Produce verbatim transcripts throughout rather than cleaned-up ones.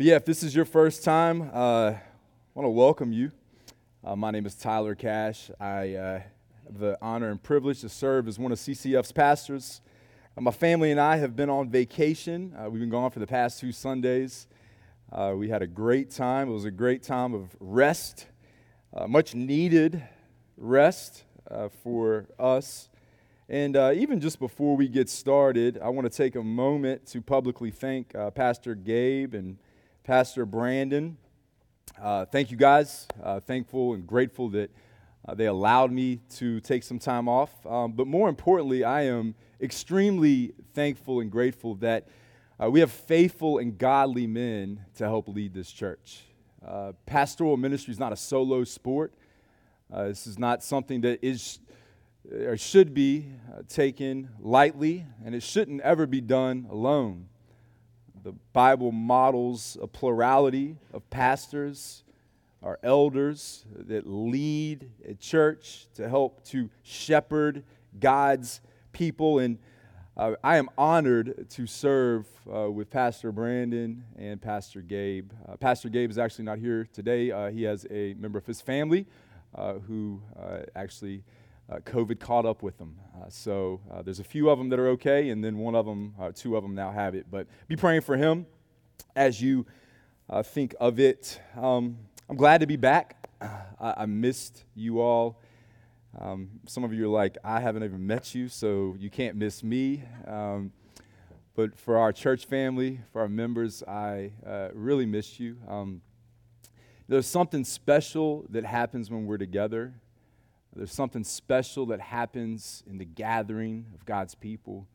But yeah, if this is your first time, uh, I want to welcome you. Uh, my name is Tyler Cash. I uh, have the honor and privilege to serve as one of C C F's pastors. Uh, my family and I have been on vacation. Uh, we've been gone for the past two Sundays. Uh, we had a great time. It was a great time of rest, uh, much needed rest uh, for us. And uh, even just before we get started, I want to take a moment to publicly thank uh, Pastor Gabe and Pastor Brandon. Uh, thank you guys. Uh, thankful and grateful that uh, they allowed me to take some time off. Um, but more importantly, I am extremely thankful and grateful that uh, we have faithful and godly men to help lead this church. Uh, pastoral ministry is not a solo sport. Uh, this is not something that is or should be uh, taken lightly, and it shouldn't ever be done alone. The Bible models a plurality of pastors or elders that lead a church to help to shepherd God's people. And uh, I am honored to serve uh, with Pastor Brandon and Pastor Gabe. Uh, Pastor Gabe is actually not here today. Uh, he has a member of his family uh, who uh, actually... Uh, COVID caught up with them. Uh, so uh, there's a few of them that are okay, and then one of them, uh, two of them now have it. But be praying for him as you uh, think of it. Um, I'm glad to be back. I, I missed you all. Um, some of you are like, I haven't even met you, so you can't miss me. Um, but for our church family, for our members, I uh, really missed you. Um, there's something special that happens when we're together. There's something special that happens in the gathering of God's people.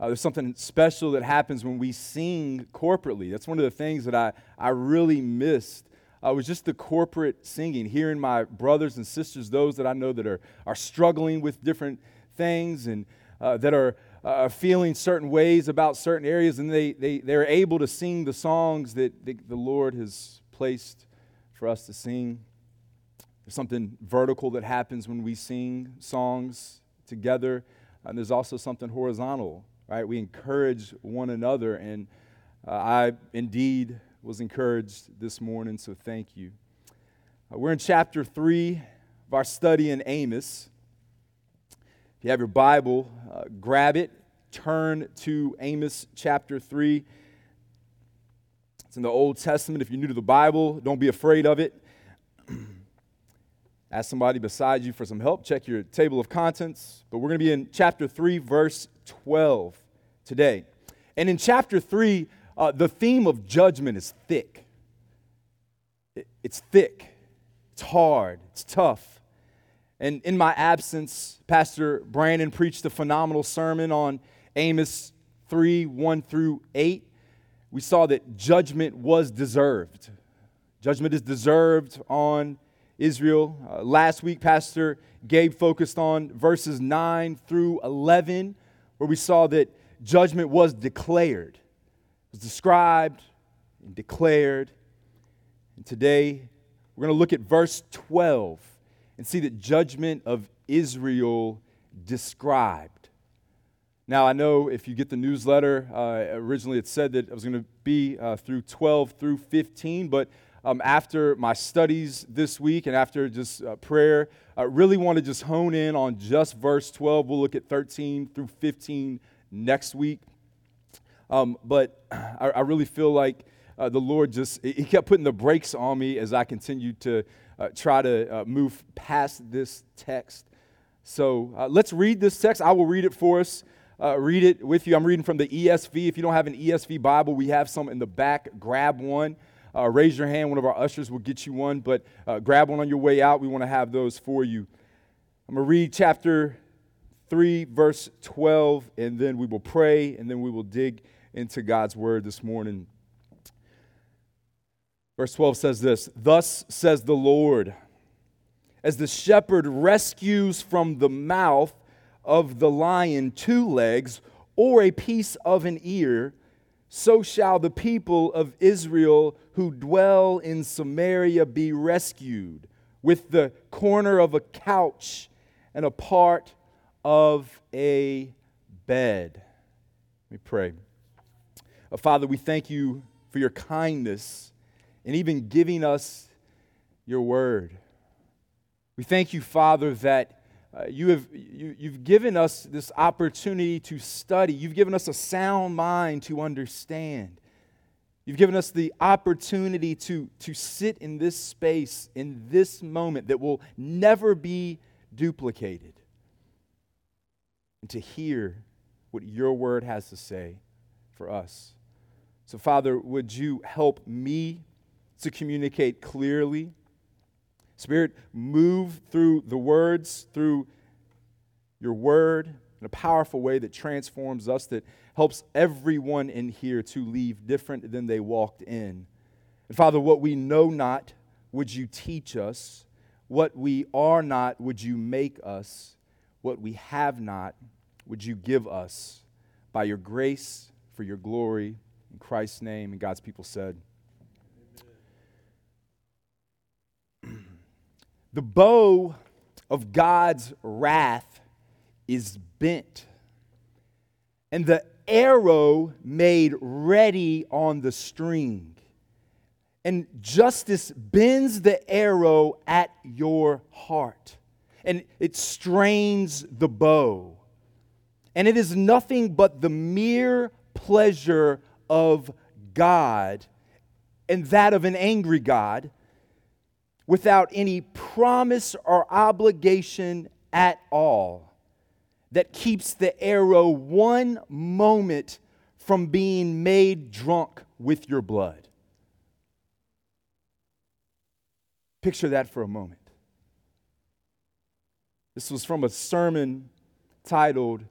Uh, there's something special that happens when we sing corporately. That's one of the things that I, I really missed uh, was just the corporate singing, hearing my brothers and sisters, those that I know that are, are struggling with different things and uh, that are uh, feeling certain ways about certain areas, and they, they, they're able to sing the songs that the, the Lord has placed for us to sing. There's something vertical that happens when we sing songs together, and there's also something horizontal, right? We encourage one another, and uh, I indeed was encouraged this morning, so thank you. Uh, we're in chapter three of our study in Amos. If you have your Bible, uh, grab it, turn to Amos chapter three. It's in the Old Testament. If you're new to the Bible, don't be afraid of it. Ask somebody beside you for some help. Check your table of contents. But we're going to be in chapter three, verse twelve today. And in chapter three, uh, the theme of judgment is thick. It's thick. It's hard. It's tough. And in my absence, Pastor Brandon preached a phenomenal sermon on Amos three, one through eight. We saw that judgment was deserved. Judgment is deserved on Israel. Uh, last week, Pastor Gabe focused on verses nine through eleven, where we saw that judgment was declared. It was described and declared. And today, we're going to look at verse twelve and see the judgment of Israel described. Now, I know if you get the newsletter, uh, originally it said that it was going to be uh, through twelve through fifteen, but Um, after my studies this week and after just uh, prayer, I really want to just hone in on just verse twelve. We'll look at thirteen through fifteen next week. Um, but I, I really feel like uh, the Lord just, he kept putting the brakes on me as I continued to uh, try to uh, move past this text. So uh, let's read this text. I will read it for us. Uh, read it with you. I'm reading from the E S V. If you don't have an E S V Bible, we have some in the back. Grab one. Uh, raise your hand. One of our ushers will get you one, but uh, grab one on your way out. We want to have those for you. I'm going to read chapter three, verse twelve, and then we will pray, and then we will dig into God's word this morning. Verse twelve says this, "Thus says the Lord, as the shepherd rescues from the mouth of the lion two legs or a piece of an ear, so shall the people of Israel who dwell in Samaria be rescued with the corner of a couch and a part of a bed." Let me pray. Oh, Father, we thank you for for your kindness, and even giving us your word. We thank you, Father, that uh, you have, you, you've given us this opportunity to study. You've given us a sound mind to understand. You've given us the opportunity to, to sit in this space, in this moment that will never be duplicated, and to hear what your word has to say for us. So, Father, would you help me to communicate clearly? Spirit, move through the words, through your word, in a powerful way that transforms us, that helps everyone in here to leave different than they walked in. And Father, what we know not, would you teach us? What we are not, would you make us? What we have not, would you give us? By your grace, for your glory, in Christ's name, and God's people said. The bow of God's wrath is bent, and the arrow made ready on the string. And justice bends the arrow at your heart, and it strains the bow. And it is nothing but the mere pleasure of God, and that of an angry God, without any promise or obligation at all, that keeps the arrow one moment from being made drunk with your blood. Picture that for a moment. This was from a sermon titled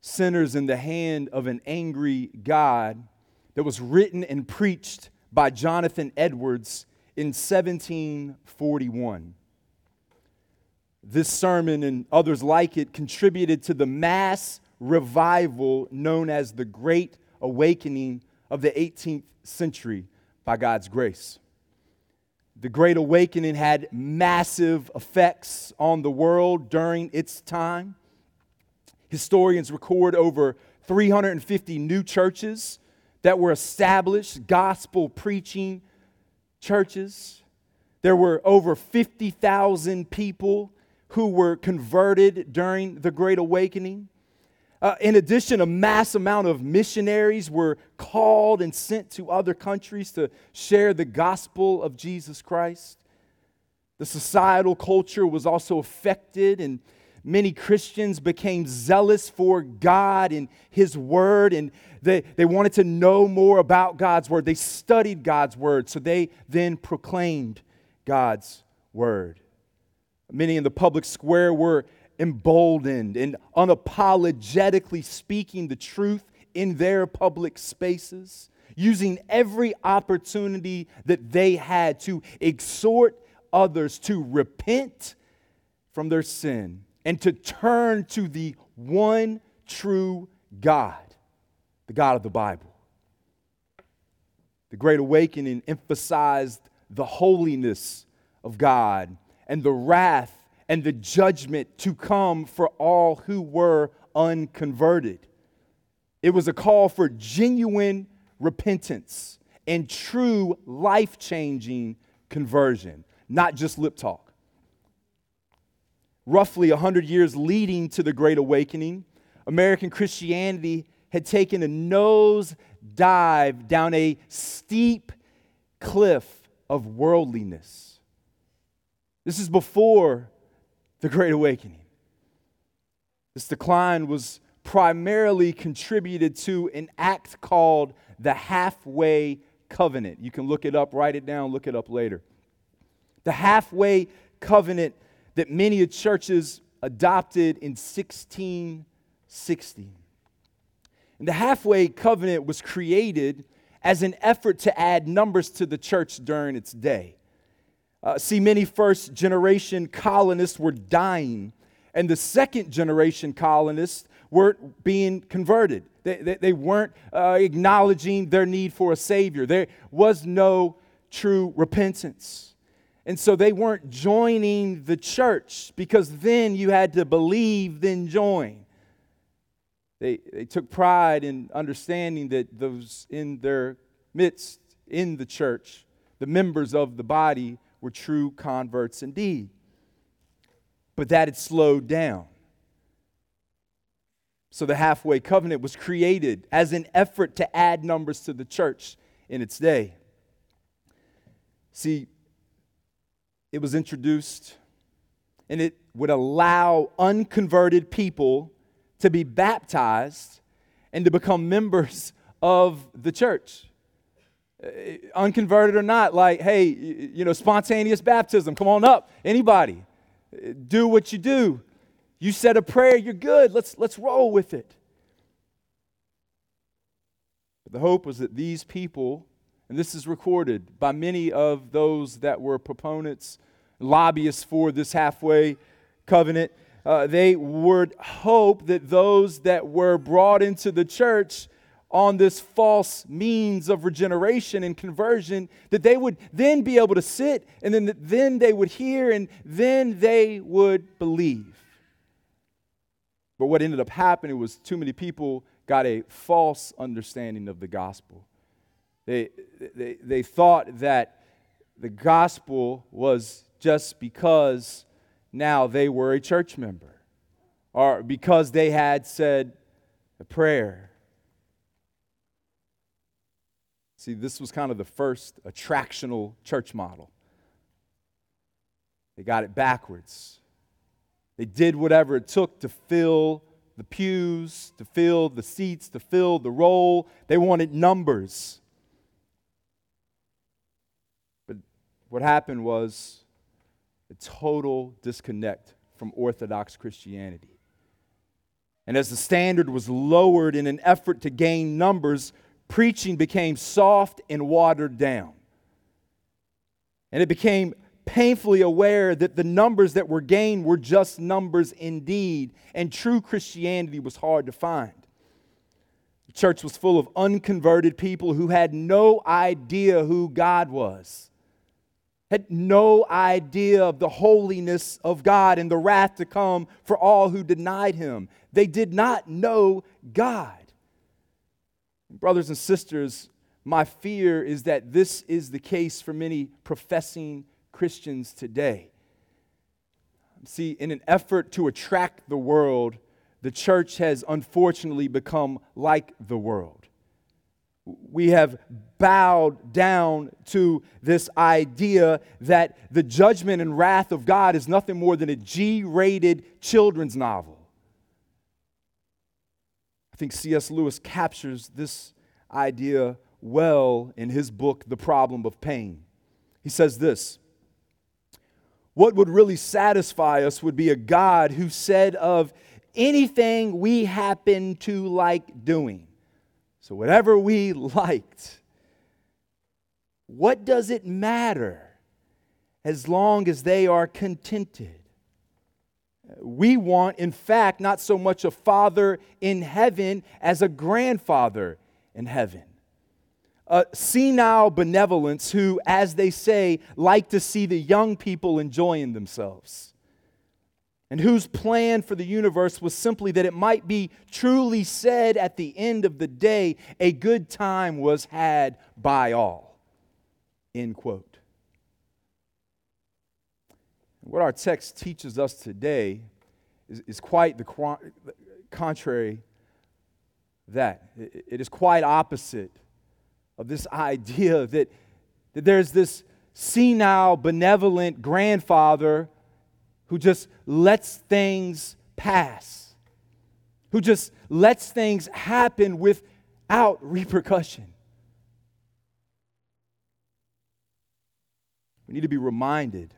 Sinners in the Hand of an Angry God, that was written and preached by Jonathan Edwards in seventeen forty-one. This sermon and others like it contributed to the mass revival known as the Great Awakening of the eighteenth century by God's grace. The Great Awakening had massive effects on the world during its time. Historians record over three hundred fifty new churches that were established, gospel preaching churches. There were over fifty thousand people who were converted during the Great Awakening. Uh, in addition, a mass amount of missionaries were called and sent to other countries to share the gospel of Jesus Christ. The societal culture was also affected, and many Christians became zealous for God and His Word, and they, they wanted to know more about God's Word. They studied God's Word, so they then proclaimed God's Word. Many in the public square were emboldened and unapologetically speaking the truth in their public spaces, using every opportunity that they had to exhort others to repent from their sin and to turn to the one true God, the God of the Bible. The Great Awakening emphasized the holiness of God and the wrath and the judgment to come for all who were unconverted. It was a call for genuine repentance and true life-changing conversion, not just lip talk. Roughly one hundred years leading to the Great Awakening, American Christianity had taken a nose dive down a steep cliff of worldliness. This is before the Great Awakening. This decline was primarily contributed to an act called the Halfway Covenant. You can look it up, write it down, look it up later. The Halfway Covenant that many churches adopted in sixteen sixty. And the Halfway Covenant was created as an effort to add numbers to the church during its day. Uh, see, many first-generation colonists were dying, and the second-generation colonists weren't being converted. They, they, they weren't uh, acknowledging their need for a Savior. There was no true repentance. And so they weren't joining the church, because then you had to believe, then join. They, they took pride in understanding that those in their midst in the church, the members of the body, were true converts indeed. But that had slowed down. So the Halfway Covenant was created as an effort to add numbers to the church in its day. See, it was introduced, and it would allow unconverted people to be baptized and to become members of the church. Unconverted or not, like, hey, you know, spontaneous baptism, come on up, anybody, do what you do. You said a prayer, you're good. Let's, let's roll with it. But the hope was that these people, and this is recorded by many of those that were proponents, lobbyists for this halfway covenant, uh, they would hope that those that were brought into the church on this false means of regeneration and conversion, that they would then be able to sit, and then, then they would hear, and then they would believe. But what ended up happening was too many people got a false understanding of the gospel. They, they, they thought that the gospel was just because now they were a church member, or because they had said a prayer. See, this was kind of the first attractional church model. They got it backwards. They did whatever it took to fill the pews, to fill the seats, to fill the role. They wanted numbers. But what happened was a total disconnect from Orthodox Christianity. And as the standard was lowered in an effort to gain numbers, preaching became soft and watered down. And it became painfully aware that the numbers that were gained were just numbers indeed, and true Christianity was hard to find. The church was full of unconverted people who had no idea who God was, had no idea of the holiness of God and the wrath to come for all who denied Him. They did not know God. Brothers and sisters, my fear is that this is the case for many professing Christians today. See, in an effort to attract the world, the church has unfortunately become like the world. We have bowed down to this idea that the judgment and wrath of God is nothing more than a G-rated children's novel. I think C S Lewis captures this idea well in his book, The Problem of Pain. He says this: what would really satisfy us would be a God who said of anything we happen to like doing, so whatever we liked, what does it matter as long as they are contented? We want, in fact, not so much a father in heaven as a grandfather in heaven. A senile benevolence who, as they say, like to see the young people enjoying themselves, and whose plan for the universe was simply that it might be truly said at the end of the day, a good time was had by all, end quote. What our text teaches us today is, is quite the qu- contrary that. It, it is quite opposite of this idea that, that there's this senile, benevolent grandfather who just lets things pass, who just lets things happen without repercussion. We need to be reminded of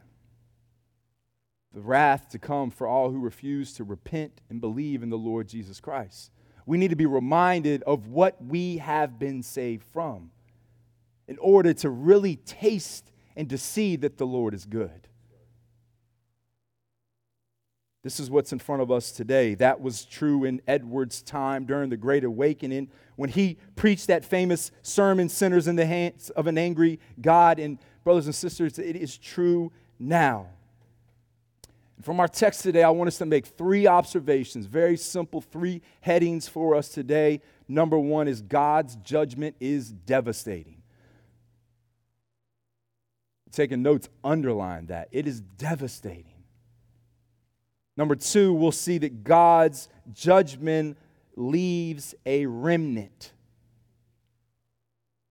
the wrath to come for all who refuse to repent and believe in the Lord Jesus Christ. We need to be reminded of what we have been saved from in order to really taste and to see that the Lord is good. This is what's in front of us today. That was true in Edwards' time during the Great Awakening when he preached that famous sermon, Sinners in the Hand of an Angry God. And brothers and sisters, it is true now. From our text today, I want us to make three observations, very simple, three headings for us today. Number one is God's judgment is devastating. taking notes, underline that. It is devastating. Number two, we'll see that God's judgment leaves a remnant.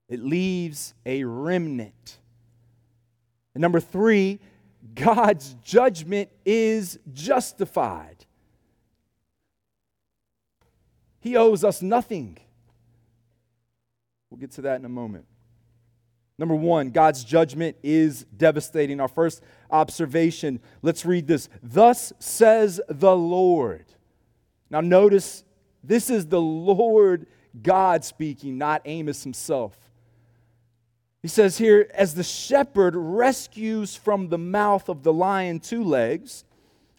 It leaves a remnant. And number three, God's judgment is justified. He owes us nothing. We'll get to that in a moment. Number one, God's judgment is devastating. Our first observation, let's read this. Thus says the Lord. Now notice, this is the Lord God speaking, not Amos himself. He says here, as the shepherd rescues from the mouth of the lion two legs,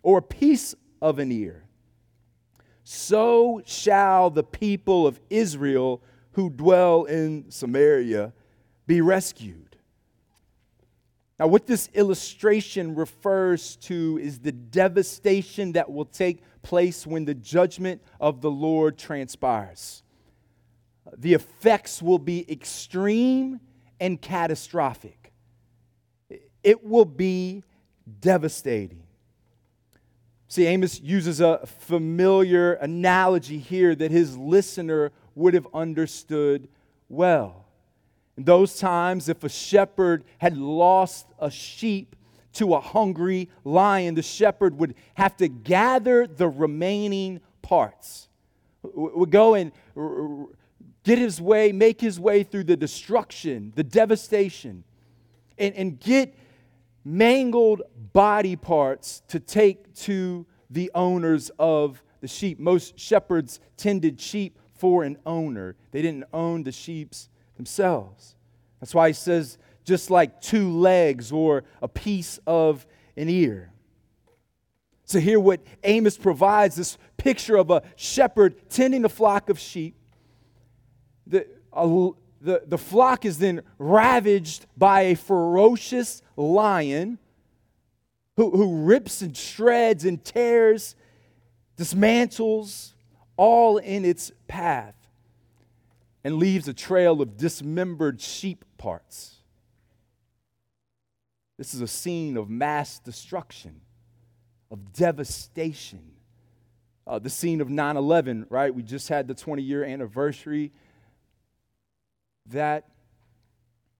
or a piece of an ear, so shall the people of Israel who dwell in Samaria be rescued. Now, what this illustration refers to is the devastation that will take place when the judgment of the Lord transpires. The effects will be extreme and catastrophic. It will be devastating. See, Amos uses a familiar analogy here that his listener would have understood well. In those times, if a shepherd had lost a sheep to a hungry lion, the shepherd would have to gather the remaining parts, would go and get his way, make his way through the destruction, the devastation, and, and get mangled body parts to take to the owners of the sheep. Most shepherds tended sheep for an owner. They didn't own the sheep's themselves. That's why he says just like two legs or a piece of an ear. So here what Amos provides, this picture of a shepherd tending a flock of sheep. The, a, the, the flock is then ravaged by a ferocious lion who, who rips and shreds and tears, dismantles all in its path, and leaves a trail of dismembered sheep parts. This is a scene of mass destruction, of devastation. Uh, the scene of nine eleven, right? We just had the twenty-year anniversary. That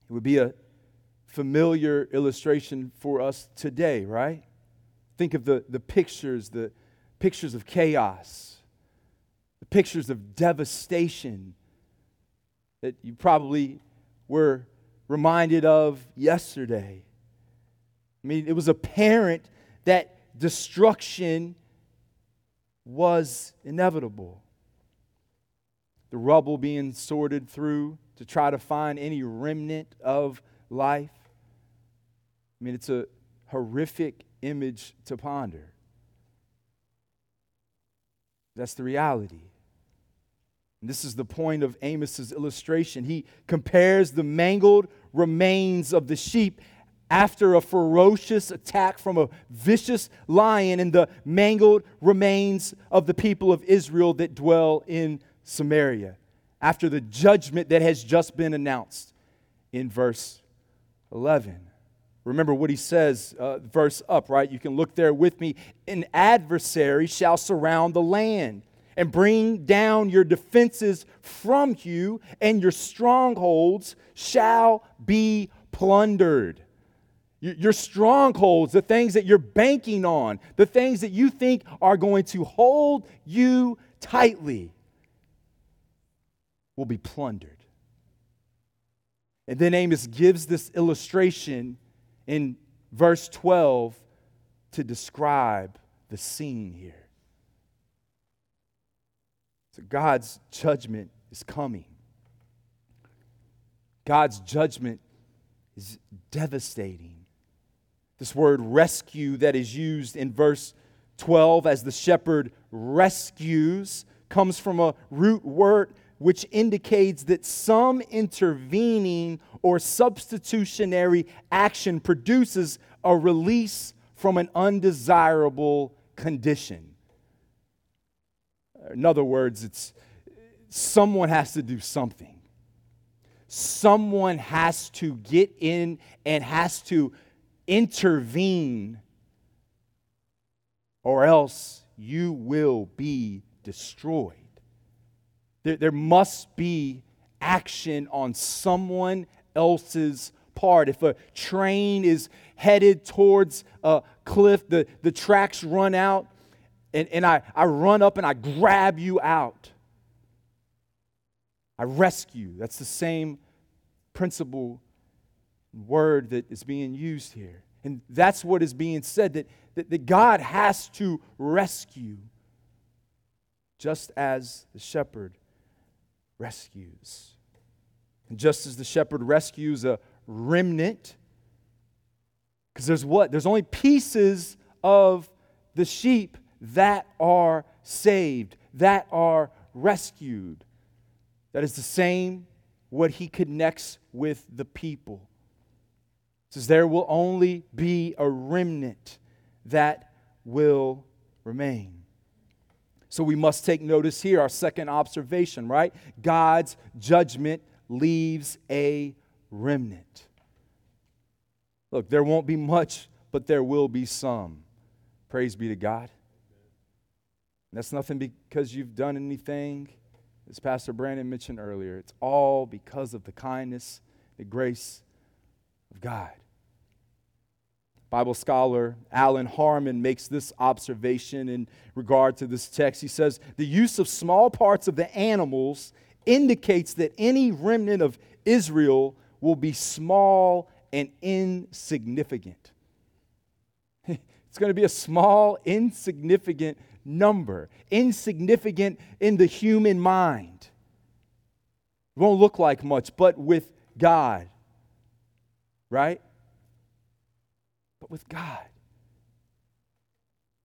it would be a familiar illustration for us today, right? Think of the, the pictures, the pictures of chaos, the pictures of devastation, that you probably were reminded of yesterday. I mean, it was apparent that destruction was inevitable. The rubble being sorted through to try to find any remnant of life. I mean, it's a horrific image to ponder. That's the reality. This is the point of Amos's illustration. He compares the mangled remains of the sheep after a ferocious attack from a vicious lion and the mangled remains of the people of Israel that dwell in Samaria after the judgment that has just been announced in verse eleven. Remember what he says, uh, verse up, right? You can look there with me. An adversary shall surround the land and bring down your defenses from you, and your strongholds shall be plundered. Your strongholds, the things that you're banking on, the things that you think are going to hold you tightly, will be plundered. And then Amos gives this illustration in verse twelve to describe the scene here. So God's judgment is coming. God's judgment is devastating. This word rescue that is used in verse twelve as the shepherd rescues comes from a root word which indicates that some intervening or substitutionary action produces a release from an undesirable condition. In other words, it's someone has to do something. someone has to get in and has to intervene, or else you will be destroyed. There, there must be action on someone else's part. If a train is headed towards a cliff, the, the tracks run out, and, and I, I run up and I grab you out. I rescue. That's the same principle word that is being used here. And that's what is being said, that, that, that God has to rescue just as the shepherd rescues. And just as the shepherd rescues a remnant, because there's what? There's only pieces of the sheep that are saved, that are rescued. That is the same what he connects with the people. It says there will only be a remnant that will remain. So we must take notice here, our second observation, right? God's judgment leaves a remnant. Look, there won't be much, but there will be some. Praise be to God. And that's nothing because you've done anything. As Pastor Brandon mentioned earlier, it's all because of the kindness, the grace of God. Bible scholar Alan Harmon makes this observation in regard to this text. He says, the use of small parts of the animals indicates that any remnant of Israel will be small and insignificant. It's going to be a small, insignificant number, insignificant in the human mind. It won't look like much, but with God, right? But with God.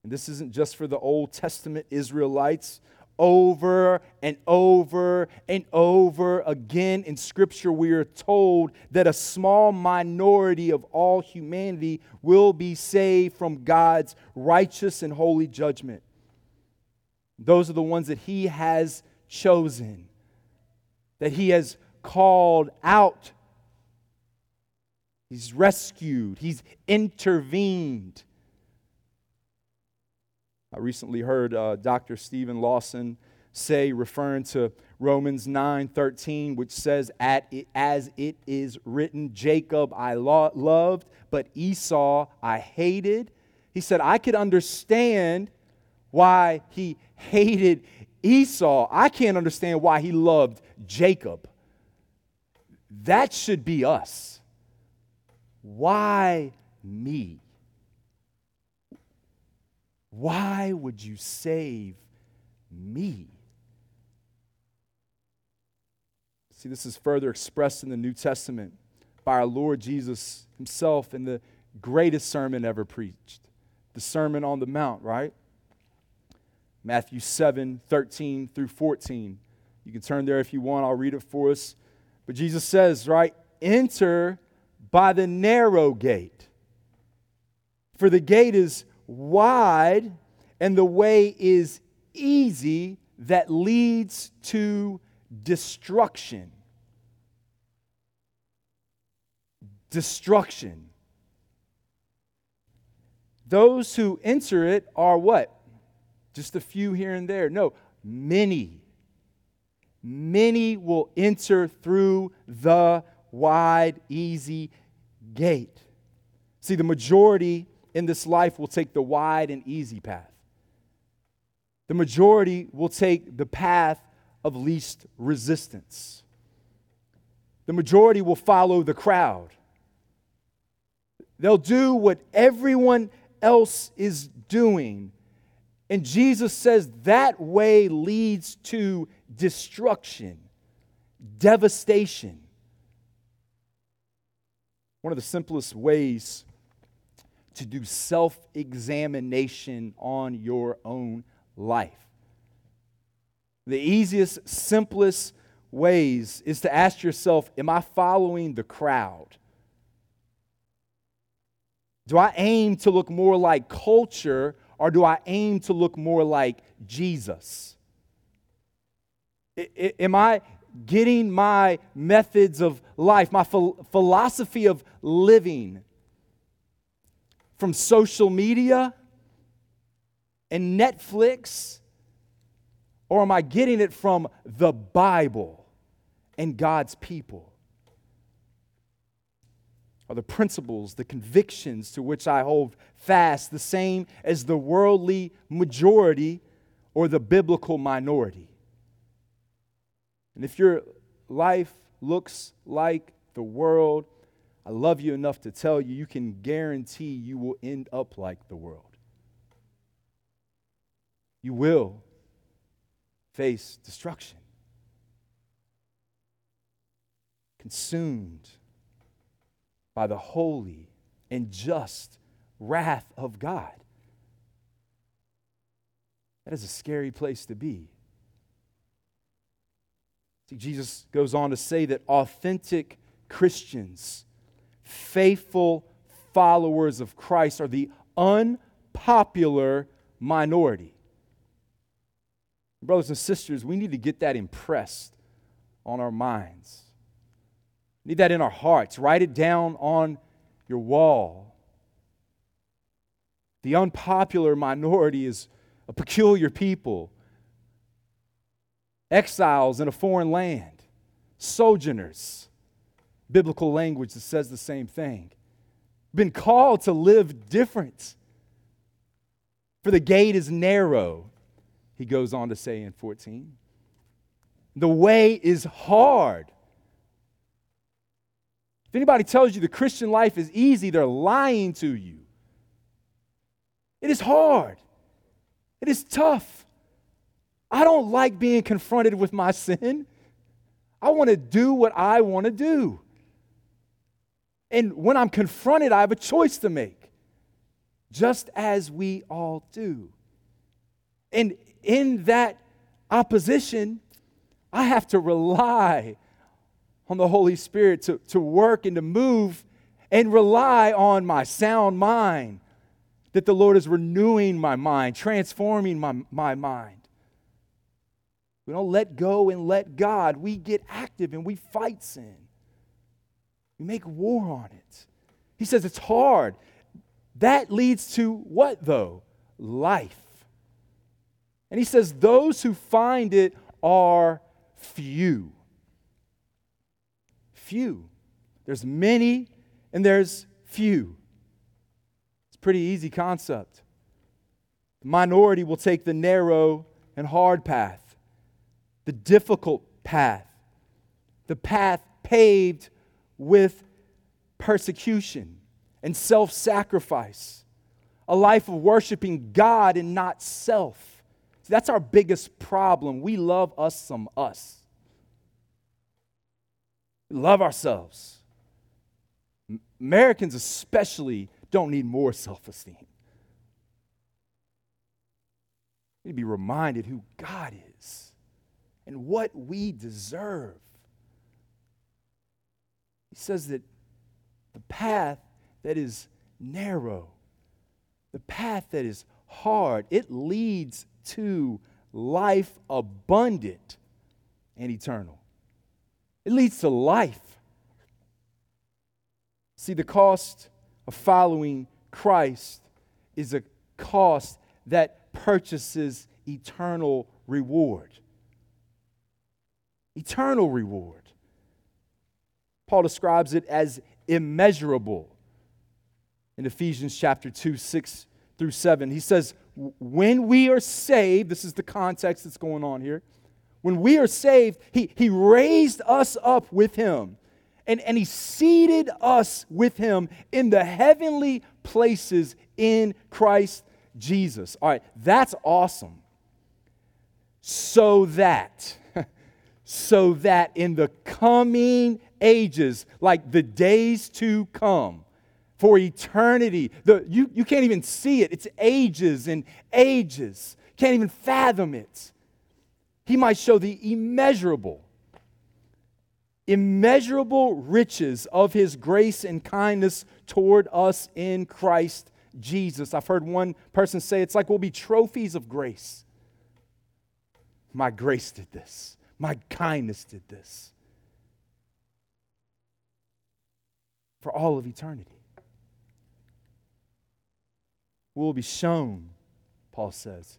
And this isn't just for the Old Testament Israelites. Over and over and over again in Scripture, we are told that a small minority of all humanity will be saved from God's righteous and holy judgment. Those are the ones that he has chosen, that he has called out. He's rescued. He's intervened. I recently heard uh, Doctor Stephen Lawson say, referring to Romans nine thirteen, which says, At it, as it is written, Jacob I lo- loved, but Esau I hated. He said, I could understand why he hated Esau. I can't understand why he loved Jacob. That should be us. Why me? Why would you save me? See, this is further expressed in the New Testament by our Lord Jesus himself in the greatest sermon ever preached, the Sermon on the Mount, right? Matthew seven, thirteen through fourteen. You can turn there if you want. I'll read it for us. But Jesus says, right, enter by the narrow gate. For the gate is wide and the way is easy that leads to destruction. Destruction. Those who enter it are what? Just a few here and there. No, many. Many will enter through the wide, easy gate. See, the majority in this life will take the wide and easy path. The majority will take the path of least resistance. The majority will follow the crowd. They'll do what everyone else is doing. And Jesus says that way leads to destruction, devastation. One of the simplest ways to do self-examination on your own life, the easiest, simplest ways is to ask yourself, am I following the crowd? Do I aim to look more like culture, or do I aim to look more like Jesus? I, I, am I getting my methods of life, my ph- philosophy of living from social media and Netflix? Or am I getting it from the Bible and God's people? Are the principles, the convictions to which I hold fast the same as the worldly majority or the biblical minority? And if your life looks like the world, I love you enough to tell you, you can guarantee you will end up like the world. You will face destruction, consumed by the holy and just wrath of God. That is a scary place to be. See, Jesus goes on to say that authentic Christians, faithful followers of Christ, are the unpopular minority. Brothers and sisters, we need to get that impressed on our minds. We need that in our hearts. Write it down on your wall. The unpopular minority is a peculiar people. Exiles in a foreign land, sojourners, biblical language that says the same thing, been called to live different. For the gate is narrow, he goes on to say in fourteen. The way is hard. If anybody tells you the Christian life is easy, they're lying to you. It is hard. It is tough. I don't like being confronted with my sin. I want to do what I want to do. And when I'm confronted, I have a choice to make, just as we all do. And in that opposition, I have to rely on the Holy Spirit to, to work and to move, and rely on my sound mind, that the Lord is renewing my mind, transforming my, my mind. We don't let go and let God. We get active and we fight sin. We make war on it. He says it's hard. That leads to what, though? Life. And he says those who find it are few. Few. There's many and there's few. It's a pretty easy concept. The minority will take the narrow and hard path, the difficult path, the path paved with persecution and self-sacrifice, a life of worshiping God and not self. See, that's our biggest problem. We love us some us. We love ourselves. Americans especially don't need more self-esteem. We need to be reminded who God is and what we deserve. He says that the path that is narrow, the path that is hard, it leads to life abundant and eternal. It leads to life. See, the cost of following Christ is a cost that purchases eternal reward. Eternal reward. Paul describes it as immeasurable in Ephesians chapter two, six through seven. He says, when we are saved, this is the context that's going on here. When we are saved, he, he raised us up with him, and, and he seated us with him in the heavenly places in Christ Jesus. All right, that's awesome. So that... So that in the coming ages, like the days to come, for eternity, the, you, you can't even see it. It's ages and ages. Can't even fathom it. He might show the immeasurable, immeasurable riches of his grace and kindness toward us in Christ Jesus. I've heard one person say it's like we'll be trophies of grace. My grace did this. My kindness did this for all of eternity. We'll be shown, Paul says,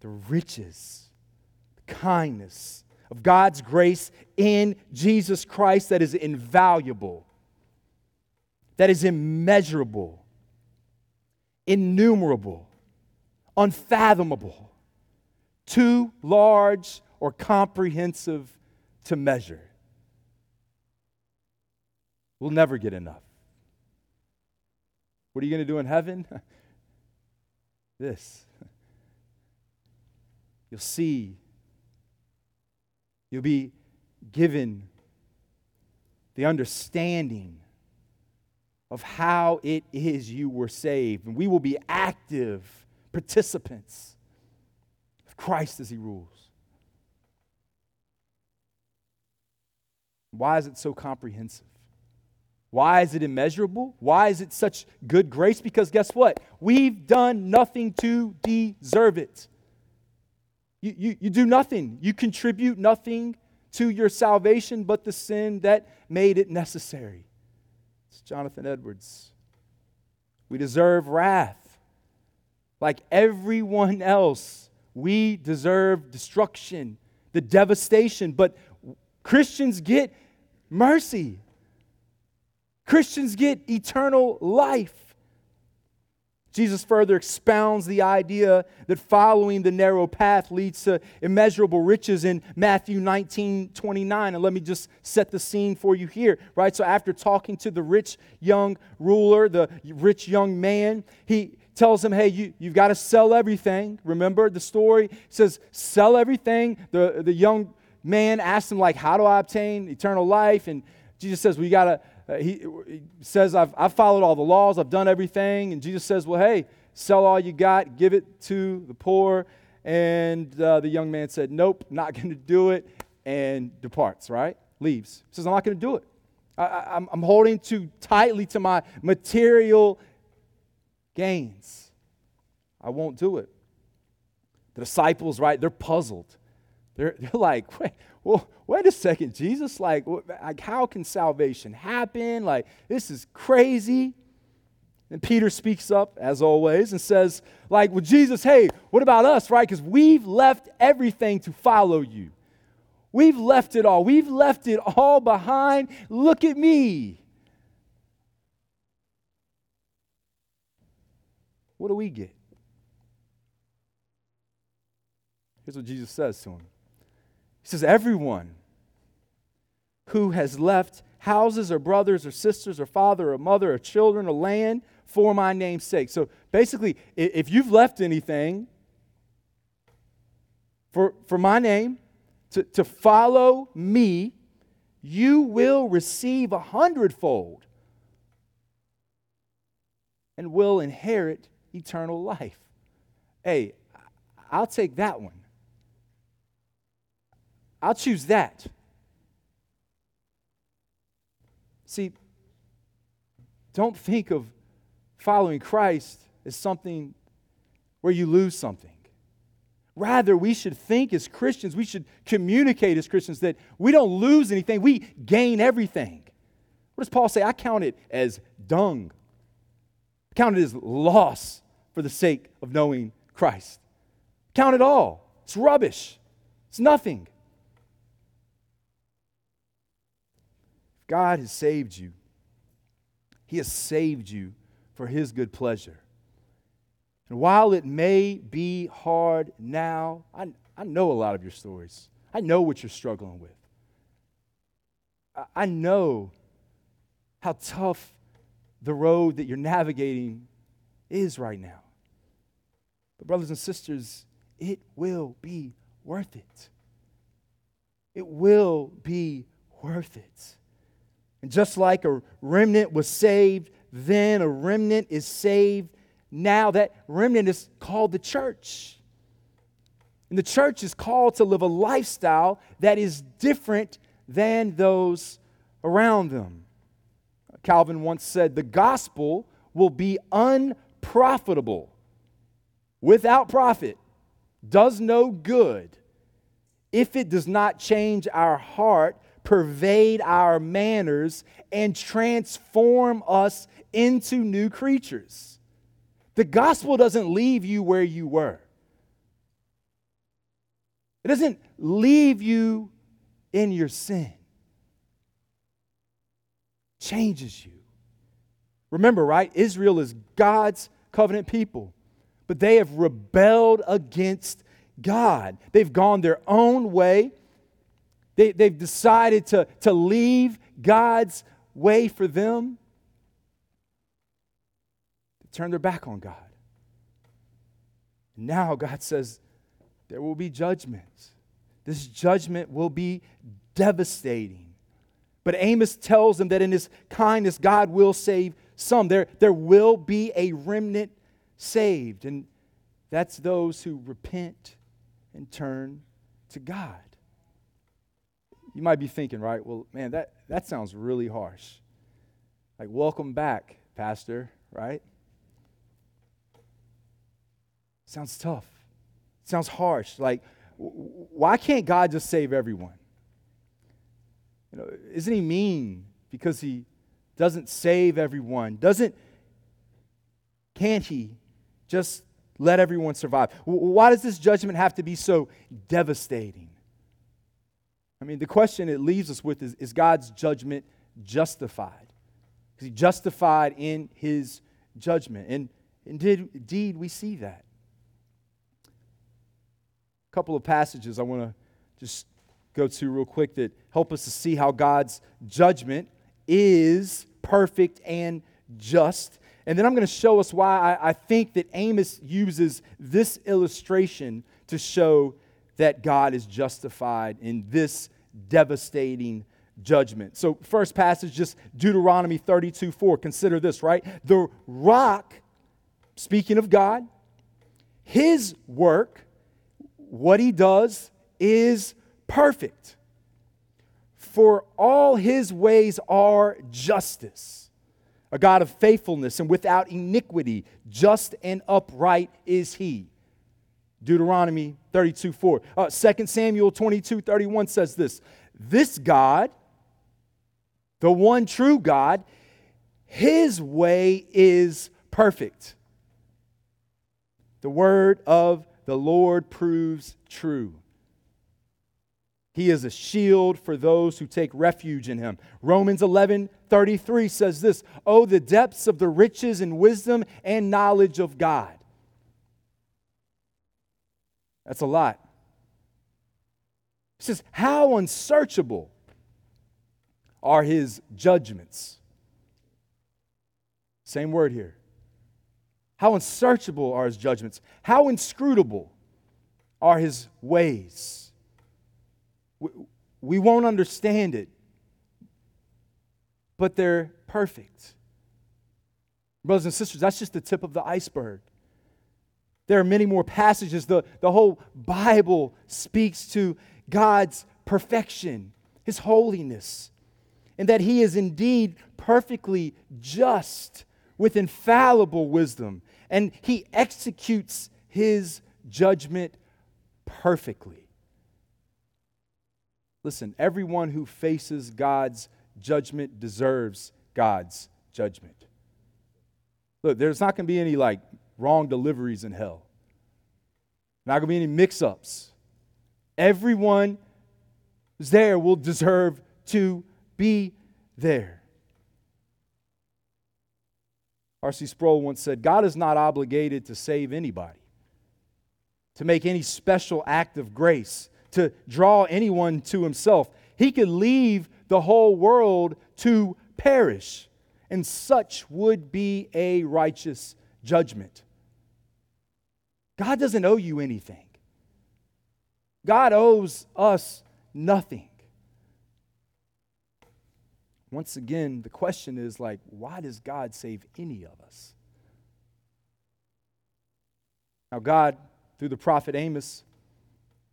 the riches, the kindness of God's grace in Jesus Christ that is invaluable, that is immeasurable, innumerable, unfathomable, too large or comprehensive to measure. We'll never get enough. What are you going to do in heaven? This. You'll see. You'll be given the understanding of how it is you were saved. And we will be active participants of Christ as He rules. Why is it so comprehensive? Why is it immeasurable? Why is it such good grace? Because guess what? We've done nothing to deserve it. You, you, you do nothing. You contribute nothing to your salvation but the sin that made it necessary. It's Jonathan Edwards. We deserve wrath. Like everyone else, we deserve destruction, the devastation. But Christians get mercy. Christians get eternal life. Jesus further expounds the idea that following the narrow path leads to immeasurable riches in Matthew nineteen twenty-nine. And let me just set the scene for you here, right? So after talking to the rich young ruler, the rich young man, he tells him, hey, you, you've got to sell everything. Remember the story? He says, sell everything. The, the young man asks him, like, how do I obtain eternal life? And Jesus says, well, you got to He says, I've, I've followed all the laws. I've done everything. And Jesus says, well, hey, sell all you got. Give it to the poor. And uh, the young man said, nope, not going to do it. And departs, right? Leaves. He says, I'm not going to do it. I, I, I'm, I'm holding too tightly to my material gains. I won't do it. The disciples, right, they're puzzled. They're, they're like, wait, well, wait a second, Jesus, like, like, how can salvation happen? Like, this is crazy. And Peter speaks up, as always, and says, like, well, Jesus, hey, what about us, right? Because we've left everything to follow you. We've left it all. We've left it all behind. Look at me. What do we get? Here's what Jesus says to him. He says, everyone who has left houses or brothers or sisters or father or mother or children or land for my name's sake. So basically, if you've left anything for, for my name to, to follow me, you will receive a hundredfold and will inherit eternal life. Hey, I'll take that one. I'll choose that. See, don't think of following Christ as something where you lose something. Rather, we should think as Christians, we should communicate as Christians that we don't lose anything, we gain everything. What does Paul say? I count it as dung. I count it as loss for the sake of knowing Christ. Count it all. It's rubbish. It's nothing. God has saved you. He has saved you for His good pleasure. And while it may be hard now, I, I know a lot of your stories. I know what you're struggling with. I, I know how tough the road that you're navigating is right now. But brothers and sisters, it will be worth it. It will be worth it. And just like a remnant was saved then, a remnant is saved now. That remnant is called the church. And the church is called to live a lifestyle that is different than those around them. Calvin once said, the gospel will be unprofitable, without profit, does no good, if it does not change our heart, pervade our manners, and transform us into new creatures. The gospel doesn't leave you where you were. It doesn't leave you in your sin. It changes you. Remember, right? Israel is God's covenant people, but they have rebelled against God. They've gone their own way. They, they've decided to, to leave God's way for them. Turn their back on God. Now God says there will be judgment. This judgment will be devastating. But Amos tells them that in his kindness, God will save some. There, there will be a remnant saved. And that's those who repent and turn to God. You might be thinking, right, well, man, that, that sounds really harsh. Like, welcome back, Pastor, right? Sounds tough. Sounds harsh. Like, why can't God just save everyone? You know, isn't he mean because he doesn't save everyone? Doesn't, can't he just let everyone survive? Why does this judgment have to be so devastating? I mean, the question it leaves us with is, is God's judgment justified? Is he justified in his judgment? And indeed, indeed we see that. Couple of passages I want to just go to real quick that help us to see how God's judgment is perfect and just. And then I'm going to show us why I, I think that Amos uses this illustration to show that God is justified in this devastating judgment. So first passage, just Deuteronomy thirty-two four. Consider this, right? The rock, speaking of God, his work, what he does is perfect, for all his ways are justice. A God of faithfulness and without iniquity, just and upright is he. Deuteronomy thirty-two four. Uh, Second Samuel twenty-two thirty-one says this, this God, the one true God, his way is perfect. The word of the Lord proves true. He is a shield for those who take refuge in him. Romans eleven thirty-three says this, oh, the depths of the riches and wisdom and knowledge of God. That's a lot. It says, how unsearchable are his judgments. Same word here. How unsearchable are his judgments? How inscrutable are his ways? We, we won't understand it, but they're perfect. Brothers and sisters, that's just the tip of the iceberg. There are many more passages. The, the whole Bible speaks to God's perfection, his holiness, and that he is indeed perfectly just with infallible wisdom. And he executes his judgment perfectly. Listen, everyone who faces God's judgment deserves God's judgment. Look, there's not going to be any like wrong deliveries in hell. Not going to be any mix-ups. Everyone who's there will deserve to be there. R C Sproul once said, God is not obligated to save anybody, to make any special act of grace, to draw anyone to himself. He could leave the whole world to perish, and such would be a righteous judgment. God doesn't owe you anything. God owes us nothing. Once again, the question is like, why does God save any of us? Now God, through the prophet Amos,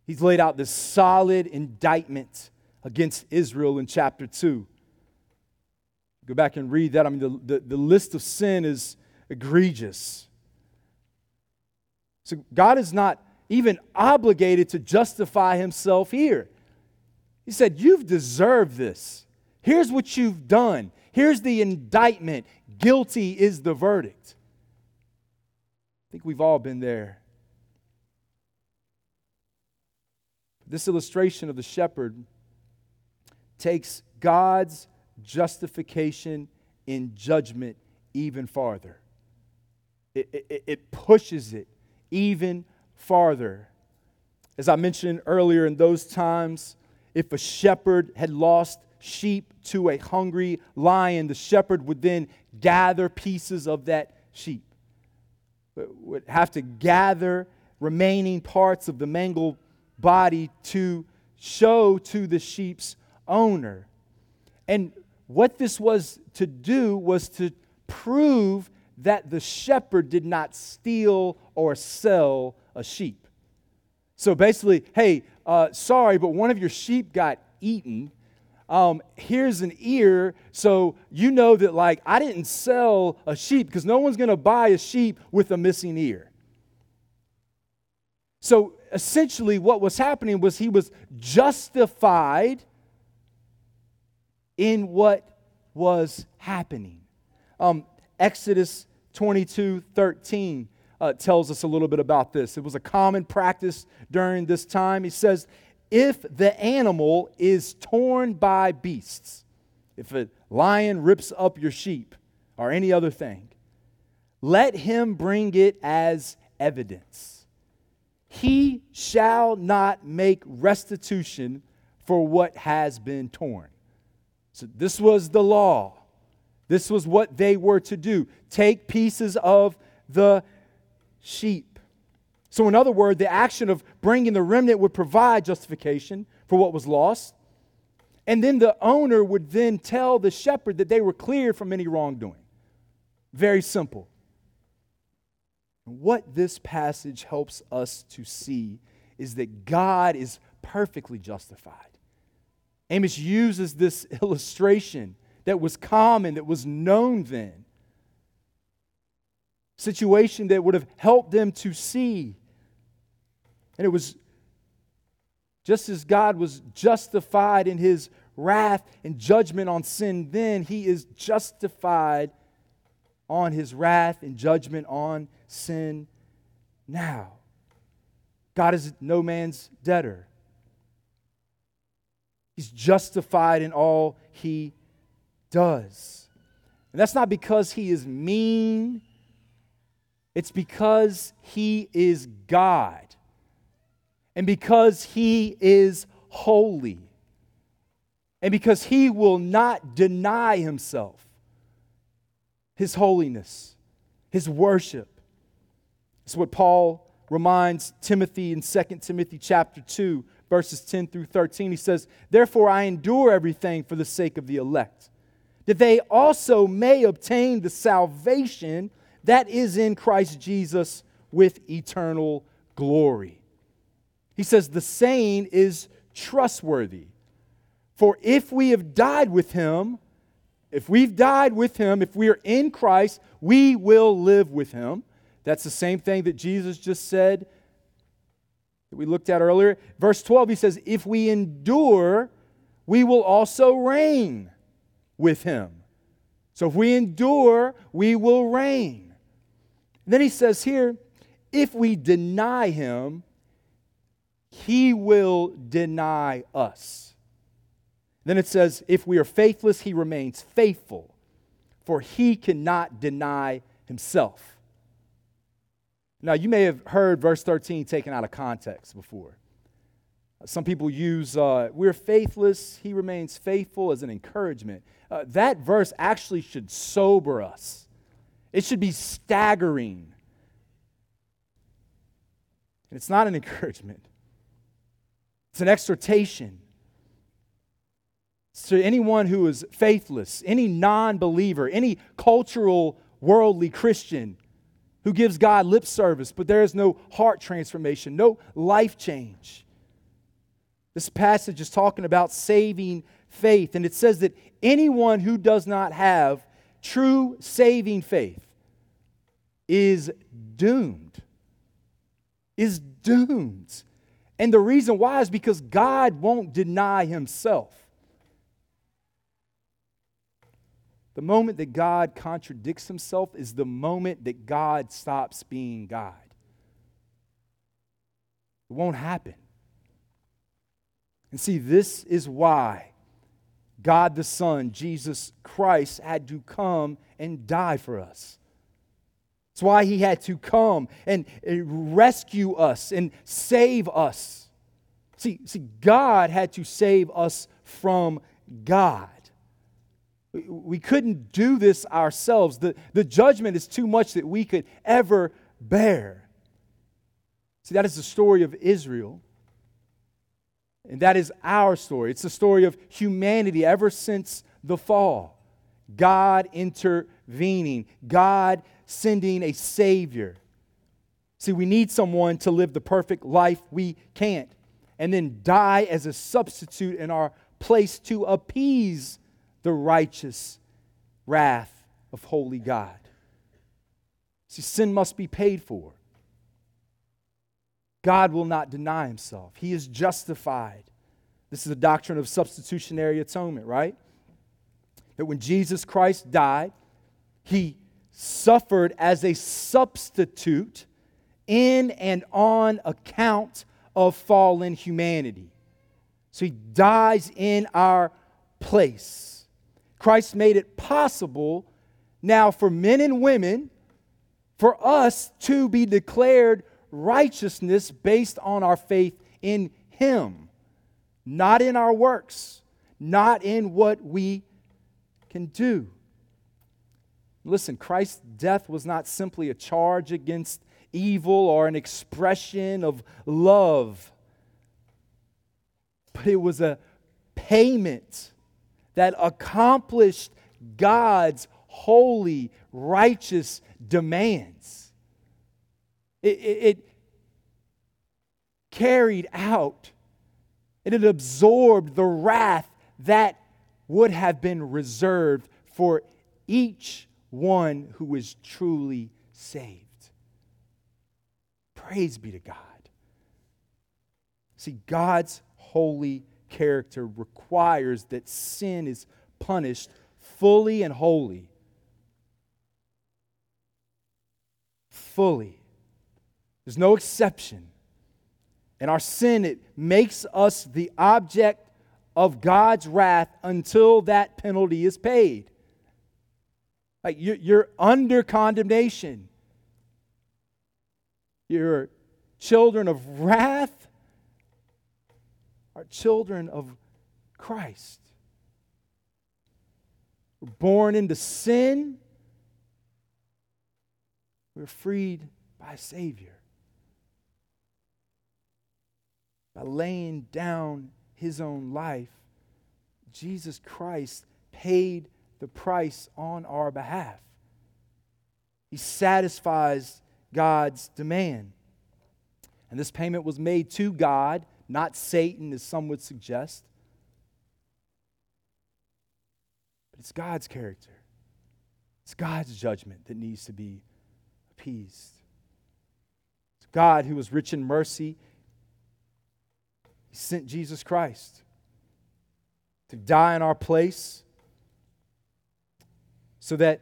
he's laid out this solid indictment against Israel in chapter two. Go back and read that. I mean, the, the, the list of sin is egregious. So God is not even obligated to justify himself here. He said, you've deserved this. Here's what you've done. Here's the indictment. Guilty is the verdict. I think we've all been there. This illustration of the shepherd takes God's justification in judgment even farther. It, it, it pushes it even farther. As I mentioned earlier, in those times, if a shepherd had lost sheep to a hungry lion, the shepherd would then gather pieces of that sheep. Would have to gather remaining parts of the mangled body to show to the sheep's owner. And what this was to do was to prove that the shepherd did not steal or sell a sheep. So basically, hey, uh, sorry, but one of your sheep got eaten. Um, here's an ear, so you know that, like, I didn't sell a sheep, because no one's going to buy a sheep with a missing ear. So essentially what was happening was he was justified in what was happening. Um, Exodus twenty-two thirteen uh, tells us a little bit about this. It was a common practice during this time. He says, if the animal is torn by beasts, if a lion rips up your sheep or any other thing, let him bring it as evidence. He shall not make restitution for what has been torn. So this was the law. This was what they were to do. Take pieces of the sheep. So in other words, the action of bringing the remnant would provide justification for what was lost. And then the owner would then tell the shepherd that they were cleared from any wrongdoing. Very simple. What this passage helps us to see is that God is perfectly justified. Amos uses this illustration that was common, that was known then. Situation that would have helped them to see. And it was just as God was justified in his wrath and judgment on sin then, he is justified on his wrath and judgment on sin now. God is no man's debtor. He's justified in all he does. And that's not because he is mean. It's because he is God. And because he is holy. And because he will not deny himself. His holiness. His worship. It's what Paul reminds Timothy in Second Timothy chapter two, verses ten through thirteen. He says, therefore I endure everything for the sake of the elect, that they also may obtain the salvation that is in Christ Jesus with eternal glory. He says the saying is trustworthy. For if we have died with him, if we've died with him, if we are in Christ, we will live with him. That's the same thing that Jesus just said that we looked at earlier. Verse twelve, he says, if we endure, we will also reign with him. So if we endure, we will reign. And then he says here, if we deny him, he will deny us. Then it says, if we are faithless, he remains faithful, for he cannot deny himself. Now, you may have heard verse thirteen taken out of context before. Some people use, uh, we're faithless, he remains faithful, as an encouragement. Uh, that verse actually should sober us. It should be staggering. And it's not an encouragement. It's an exhortation. It's to anyone who is faithless, any non-believer, any cultural, worldly Christian who gives God lip service, but there is no heart transformation, no life change. This passage is talking about saving faith, and it says that anyone who does not have true saving faith is doomed. is doomed. And the reason why is because God won't deny himself. The moment that God contradicts himself is the moment that God stops being God. It won't happen. And see, this is why God the Son, Jesus Christ, had to come and die for us. It's why he had to come and rescue us and save us. See, see, God had to save us from God. We couldn't do this ourselves. The, the judgment is too much that we could ever bear. See, that is the story of Israel. And that is our story. It's the story of humanity ever since the fall. God intervening. God sending a Savior. See, we need someone to live the perfect life we can't, and then die as a substitute in our place to appease the righteous wrath of holy God. See, sin must be paid for. God will not deny himself. He is justified. This is the doctrine of substitutionary atonement, right? That when Jesus Christ died, he suffered as a substitute in and on account of fallen humanity. So he dies in our place. Christ made it possible now for men and women, for us to be declared righteousness based on our faith in him, not in our works, not in what we can do. Listen, Christ's death was not simply a charge against evil or an expression of love, but it was a payment that accomplished God's holy, righteous demands. It, it, it carried out, and it absorbed the wrath that would have been reserved for each one who is truly saved. Praise be to God. See, God's holy character requires that sin is punished fully and wholly. Fully. There's no exception. And our sin, it makes us the object of God's wrath until that penalty is paid. Like you're, you're under condemnation. You're children of wrath, are children of Christ. We're born into sin. We're freed by a Savior. By laying down his own life, Jesus Christ paid the price on our behalf. He satisfies God's demand. And this payment was made to God, not Satan, as some would suggest. But it's God's character. It's God's judgment that needs to be appeased. It's God who is rich in mercy. He sent Jesus Christ to die in our place so that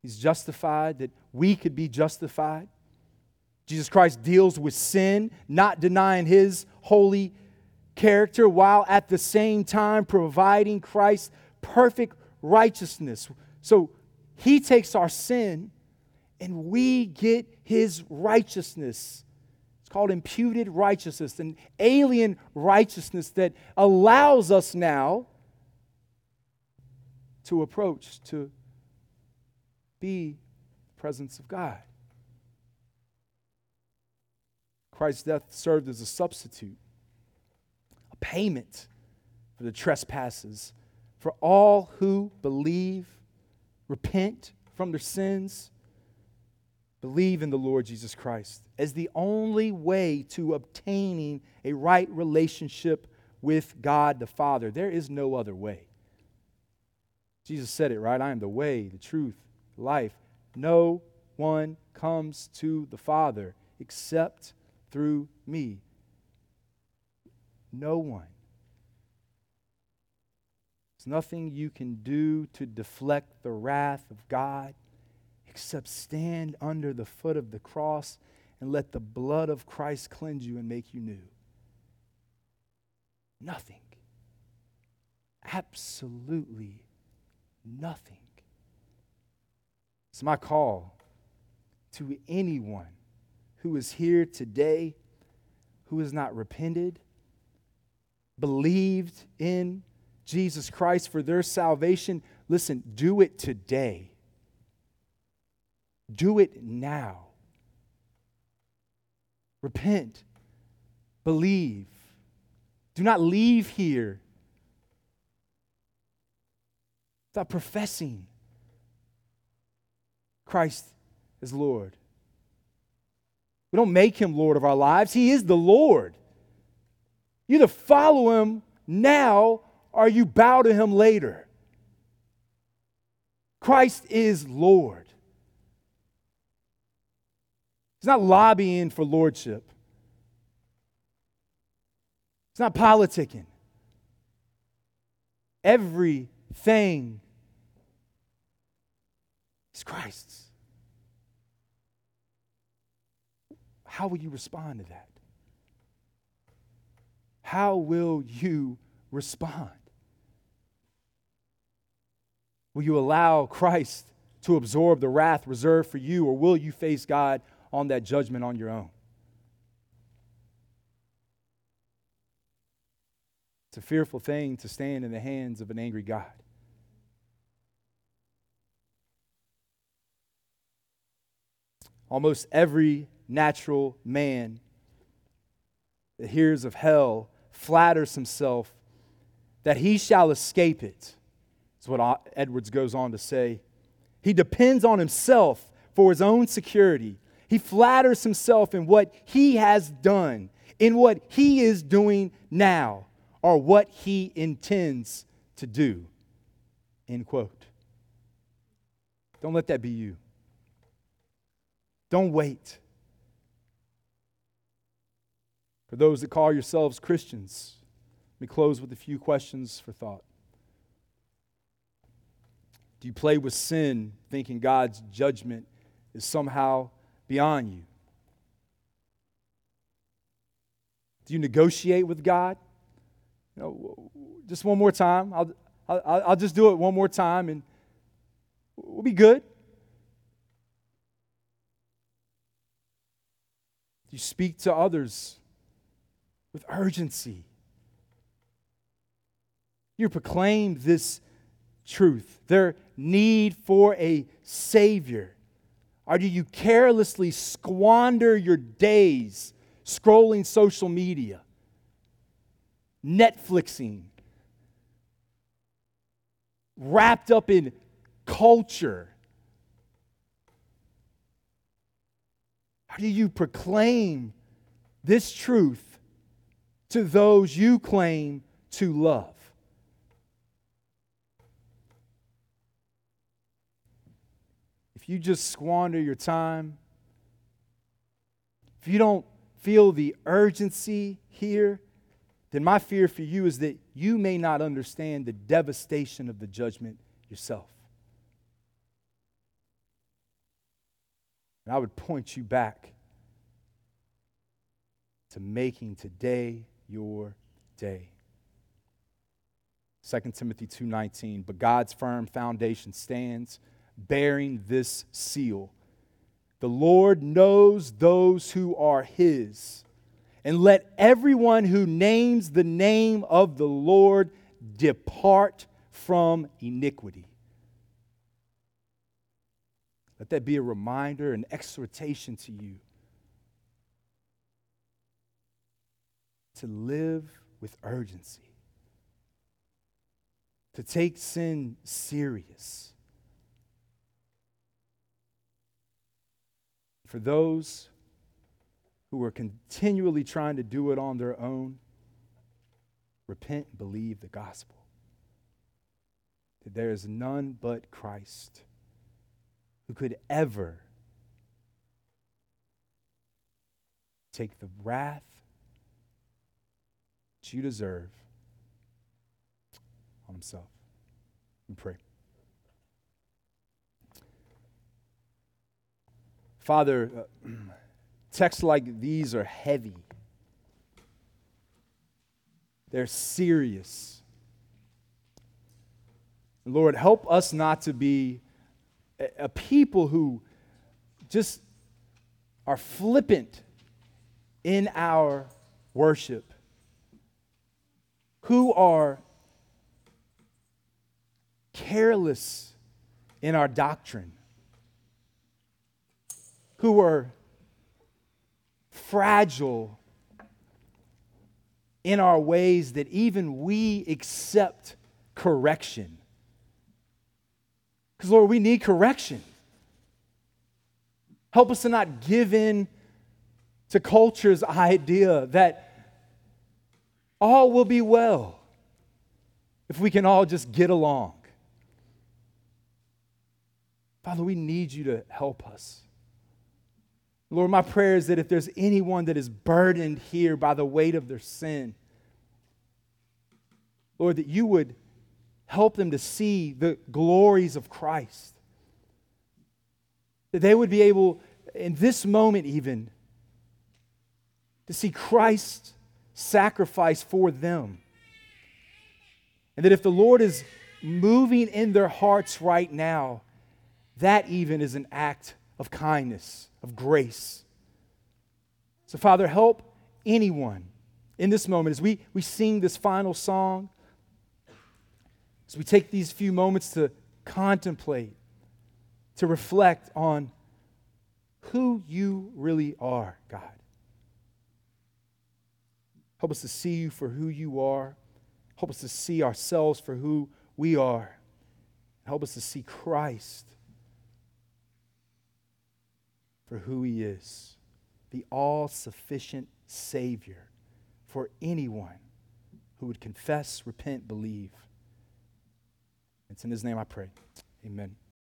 he's justified, that we could be justified. Jesus Christ deals with sin, not denying his holy character, while at the same time providing Christ's perfect righteousness. So he takes our sin and we get his righteousness. Called imputed righteousness, an alien righteousness that allows us now to approach, to be the presence of God. Christ's death served as a substitute, a payment for the trespasses, for all who believe, repent from their sins, believe in the Lord Jesus Christ as the only way to obtaining a right relationship with God the Father. There is no other way. Jesus said it, right? I am the way, the truth, the life. No one comes to the Father except through me. No one. There's nothing you can do to deflect the wrath of God except stand under the foot of the cross and let the blood of Christ cleanse you and make you new. Nothing. Absolutely nothing. It's my call to anyone who is here today who has not repented, believed in Jesus Christ for their salvation. Listen, do it today. Do it now. Repent. Believe. Do not leave here without professing Christ is Lord. We don't make him Lord of our lives. He is the Lord. You either follow him now or you bow to him later. Christ is Lord. He's not lobbying for lordship. It's not politicking. Everything is Christ's. How will you respond to that? How will you respond? Will you allow Christ to absorb the wrath reserved for you, or will you face God on that judgment on your own? It's a fearful thing to stand in the hands of an angry God. Almost every natural man that hears of hell flatters himself that he shall escape it. That's what Edwards goes on to say. He depends on himself for his own security. He flatters himself in what he has done, in what he is doing now, or what he intends to do, end quote. Don't let that be you. Don't wait. For those that call yourselves Christians, let me close with a few questions for thought. Do you play with sin thinking God's judgment is somehow beyond you? Do you negotiate with God? You know, just one more time. I'll, I'll, I'll just do it one more time and we'll be good. You speak to others with urgency. You proclaim this truth, their need for a Savior. Or do you carelessly squander your days scrolling social media? Netflixing, wrapped up in culture? How do you proclaim this truth to those you claim to love? If you just squander your time, if you don't feel the urgency here, then my fear for you is that you may not understand the devastation of the judgment yourself. And I would point you back to making today your day. Second Timothy two nineteen, but God's firm foundation stands, bearing this seal. The Lord knows those who are his. And let everyone who names the name of the Lord depart from iniquity. Let that be a reminder, an exhortation to you to live with urgency, to take sin serious. For those who are continually trying to do it on their own, repent and believe the gospel. That there is none but Christ who could ever Take the wrath that you deserve on himself. We pray. Father, uh, texts like these are heavy. They're serious. Lord, help us not to be a, a people who just are flippant in our worship, who are careless in our doctrine, who are fragile in our ways that even we accept correction. Because, Lord, we need correction. Help us to not give in to culture's idea that all will be well if we can all just get along. Father, we need you to help us. Lord, my prayer is that if there's anyone that is burdened here by the weight of their sin, Lord, that you would help them to see the glories of Christ. That they would be able, in this moment even, to see Christ's sacrifice for them. And that if the Lord is moving in their hearts right now, that even is an act of kindness, of grace. So, Father, help anyone in this moment as we, we sing this final song, as we take these few moments to contemplate, to reflect on who you really are, God. Help us to see you for who you are. Help us to see ourselves for who we are. Help us to see Christ for who he is, the all-sufficient Savior for anyone who would confess, repent, believe. It's in his name I pray. Amen.